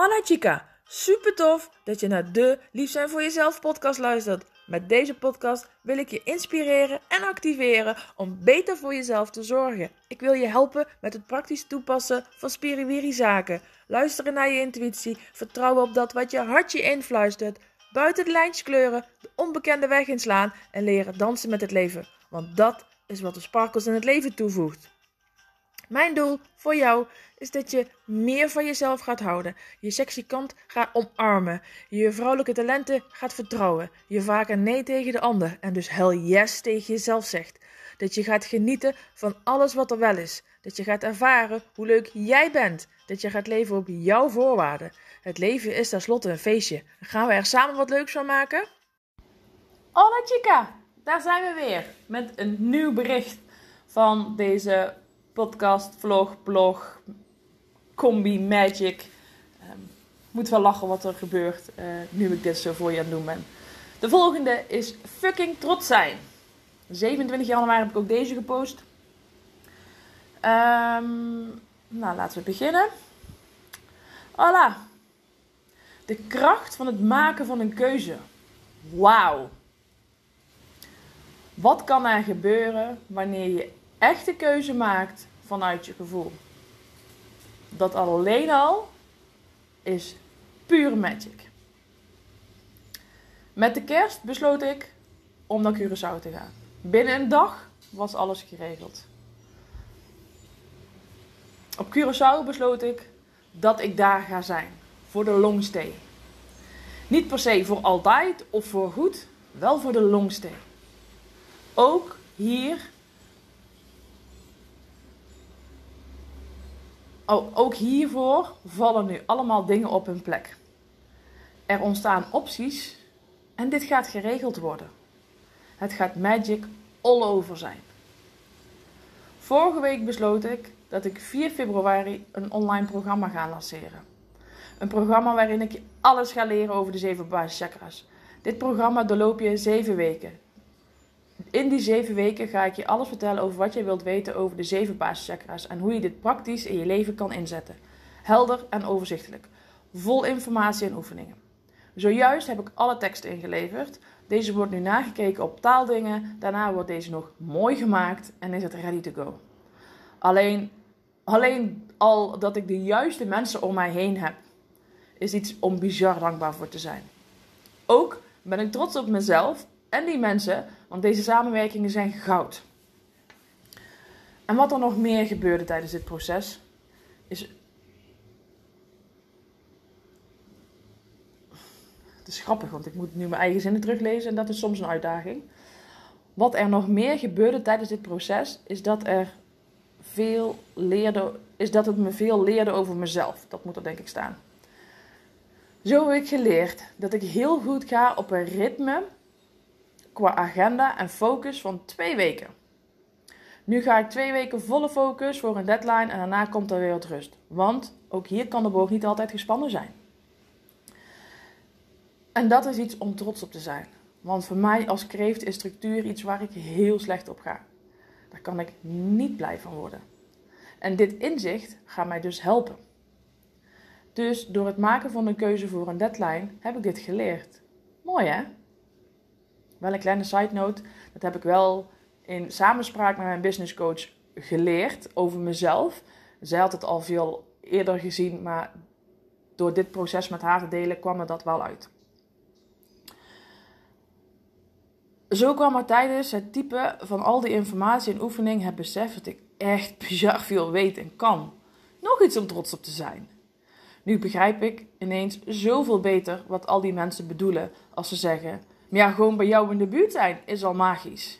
Hola chica, super tof dat je naar de Lief Zijn Voor Jezelf podcast luistert. Met deze podcast wil ik je inspireren en activeren om beter voor jezelf te zorgen. Ik wil je helpen met het praktisch toepassen van spiriwiri-zaken. Luisteren naar je intuïtie, vertrouwen op dat wat je hartje influistert. Buiten de lijntjes kleuren, de onbekende weg inslaan en leren dansen met het leven. Want dat is wat de sparkels in het leven toevoegt. Mijn doel voor jou is dat je meer van jezelf gaat houden, je sexy kant gaat omarmen, je vrouwelijke talenten gaat vertrouwen, je vaker nee tegen de ander en dus hell yes tegen jezelf zegt. Dat je gaat genieten van alles wat er wel is, dat je gaat ervaren hoe leuk jij bent, dat je gaat leven op jouw voorwaarden. Het leven is tenslotte een feestje. Gaan we er samen wat leuks van maken? Hola chica, daar zijn we weer met een nieuw bericht van deze podcast, vlog, blog, combi, magic. Moet wel lachen wat er gebeurt nu ik dit zo voor je aan het doen ben. De volgende is fucking trots zijn. 27 januari heb ik ook deze gepost. Nou, laten we beginnen. Hola. De kracht van het maken van een keuze. Wauw. Wat kan er gebeuren wanneer je echte keuze maakt vanuit je gevoel? Dat alleen al is puur magic. Met de kerst besloot ik om naar Curaçao te gaan. Binnen een dag was alles geregeld. Op Curaçao besloot ik dat ik daar ga zijn. Voor de longstay. Niet per se voor altijd of voor goed. Wel voor de longstay. Ook hier... Ook hiervoor vallen nu allemaal dingen op hun plek. Er ontstaan opties en dit gaat geregeld worden. Het gaat magic all over zijn. Vorige week besloot ik dat ik 4 februari een online programma ga lanceren. Een programma waarin ik je alles ga leren over de 7 basischakras. Dit programma doorloop je 7 weken. In die 7 weken ga ik je alles vertellen over wat je wilt weten over de 7 basischakras en hoe je dit praktisch in je leven kan inzetten. Helder en overzichtelijk. Vol informatie en oefeningen. Zojuist heb ik alle teksten ingeleverd. Deze wordt nu nagekeken op taaldingen. Daarna wordt deze nog mooi gemaakt en is het ready to go. Alleen al dat ik de juiste mensen om mij heen heb, is iets om bizar dankbaar voor te zijn. Ook ben ik trots op mezelf en die mensen, want deze samenwerkingen zijn goud. En wat er nog meer gebeurde tijdens dit proces, is... Het is grappig, want ik moet nu mijn eigen zinnen teruglezen en dat is soms een uitdaging. Wat er nog meer gebeurde tijdens dit proces, is dat er veel leerde, is dat het me veel leerde over mezelf. Dat moet er denk ik staan. Zo heb ik geleerd dat ik heel goed ga op een ritme qua agenda en focus van 2 weken. Nu ga ik 2 weken volle focus voor een deadline en daarna komt er weer wat rust. Want ook hier kan de boog niet altijd gespannen zijn. En dat is iets om trots op te zijn. Want voor mij als kreeft is structuur iets waar ik heel slecht op ga. Daar kan ik niet blij van worden. En dit inzicht gaat mij dus helpen. Dus door het maken van een keuze voor een deadline heb ik dit geleerd. Mooi hè? Wel een kleine side note, dat heb ik wel in samenspraak met mijn businesscoach geleerd over mezelf. Zij had het al veel eerder gezien, maar door dit proces met haar te delen kwam er dat wel uit. Zo kwam er tijdens het typen van al die informatie en oefening het besef dat ik echt bizar veel weet en kan. Nog iets om trots op te zijn. Nu begrijp ik ineens zoveel beter wat al die mensen bedoelen als ze zeggen... Maar ja, gewoon bij jou in de buurt zijn is al magisch.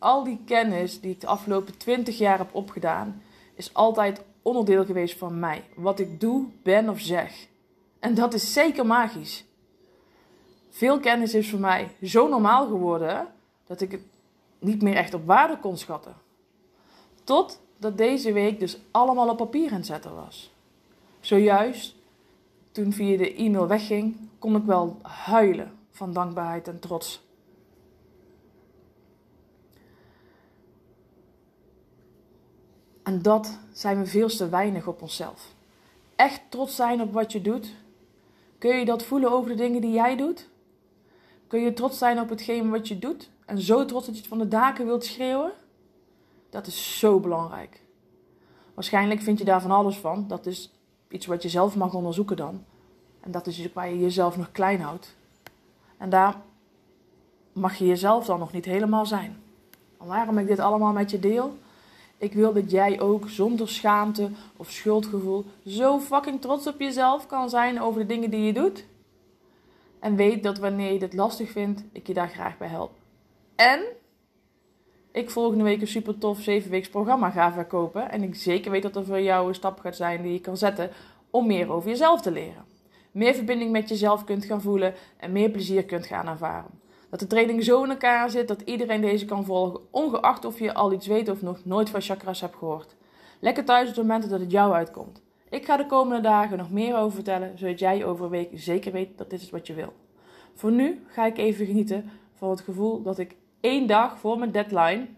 Al die kennis die ik de afgelopen 20 jaar heb opgedaan, is altijd onderdeel geweest van mij. Wat ik doe, ben of zeg. En dat is zeker magisch. Veel kennis is voor mij zo normaal geworden, dat ik het niet meer echt op waarde kon schatten. Totdat deze week dus allemaal op papier aan het zetten was. Zojuist, toen via de e-mail wegging... kon ik wel huilen van dankbaarheid en trots. En dat zijn we veel te weinig op onszelf. echt trots zijn op wat je doet? Kun je dat voelen over de dingen die jij doet? Kun je trots zijn op hetgeen wat je doet? En zo trots dat je het van de daken wilt schreeuwen? Dat is zo belangrijk. Waarschijnlijk vind je daar van alles van. Dat is iets wat je zelf mag onderzoeken dan. En dat is waar je jezelf nog klein houdt. En daar mag je jezelf dan nog niet helemaal zijn. En waarom ik dit allemaal met je deel? Ik wil dat jij ook zonder schaamte of schuldgevoel zo fucking trots op jezelf kan zijn over de dingen die je doet. En weet dat wanneer je dit lastig vindt, ik je daar graag bij help. En ik volgende week een super tof 7-weeks programma ga verkopen. En ik zeker weet dat er voor jou een stap gaat zijn die je kan zetten om meer over jezelf te leren. Meer verbinding met jezelf kunt gaan voelen en meer plezier kunt gaan ervaren. Dat de training zo in elkaar zit dat iedereen deze kan volgen, ongeacht of je al iets weet of nog nooit van chakras hebt gehoord. Lekker thuis op de momenten dat het jou uitkomt. Ik ga de komende dagen nog meer over vertellen, zodat jij over een week zeker weet dat dit is wat je wil. Voor nu ga ik even genieten van het gevoel dat ik 1 dag voor mijn deadline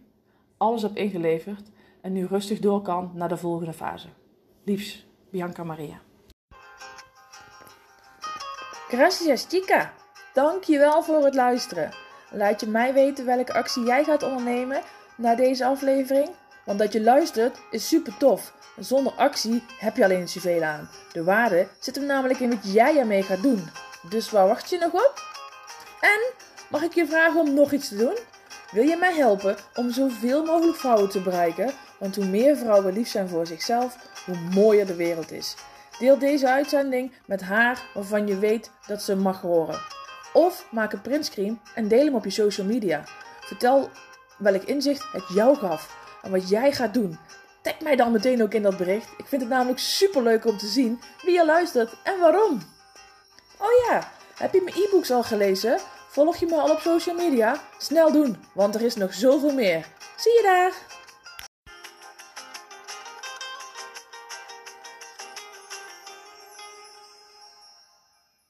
alles heb ingeleverd en nu rustig door kan naar de volgende fase. Liefs, Bianca Maria. Gracias, chica. Dankjewel voor het luisteren. Laat je mij weten welke actie jij gaat ondernemen na deze aflevering. Want dat je luistert is super tof. Zonder actie heb je alleen zoveel aan. De waarde zit hem namelijk in wat jij ermee gaat doen. Dus waar wacht je nog op? En mag ik je vragen om nog iets te doen? Wil je mij helpen om zoveel mogelijk vrouwen te bereiken? Want hoe meer vrouwen lief zijn voor zichzelf, hoe mooier de wereld is. Deel deze uitzending met haar waarvan je weet dat ze mag horen. Of maak een printscreen en deel hem op je social media. Vertel welk inzicht het jou gaf en wat jij gaat doen. Tag mij dan meteen ook in dat bericht. Ik vind het namelijk superleuk om te zien wie je luistert en waarom. Oh ja, heb je mijn e-books al gelezen? Volg je me al op social media? Snel doen, want er is nog zoveel meer. Zie je daar!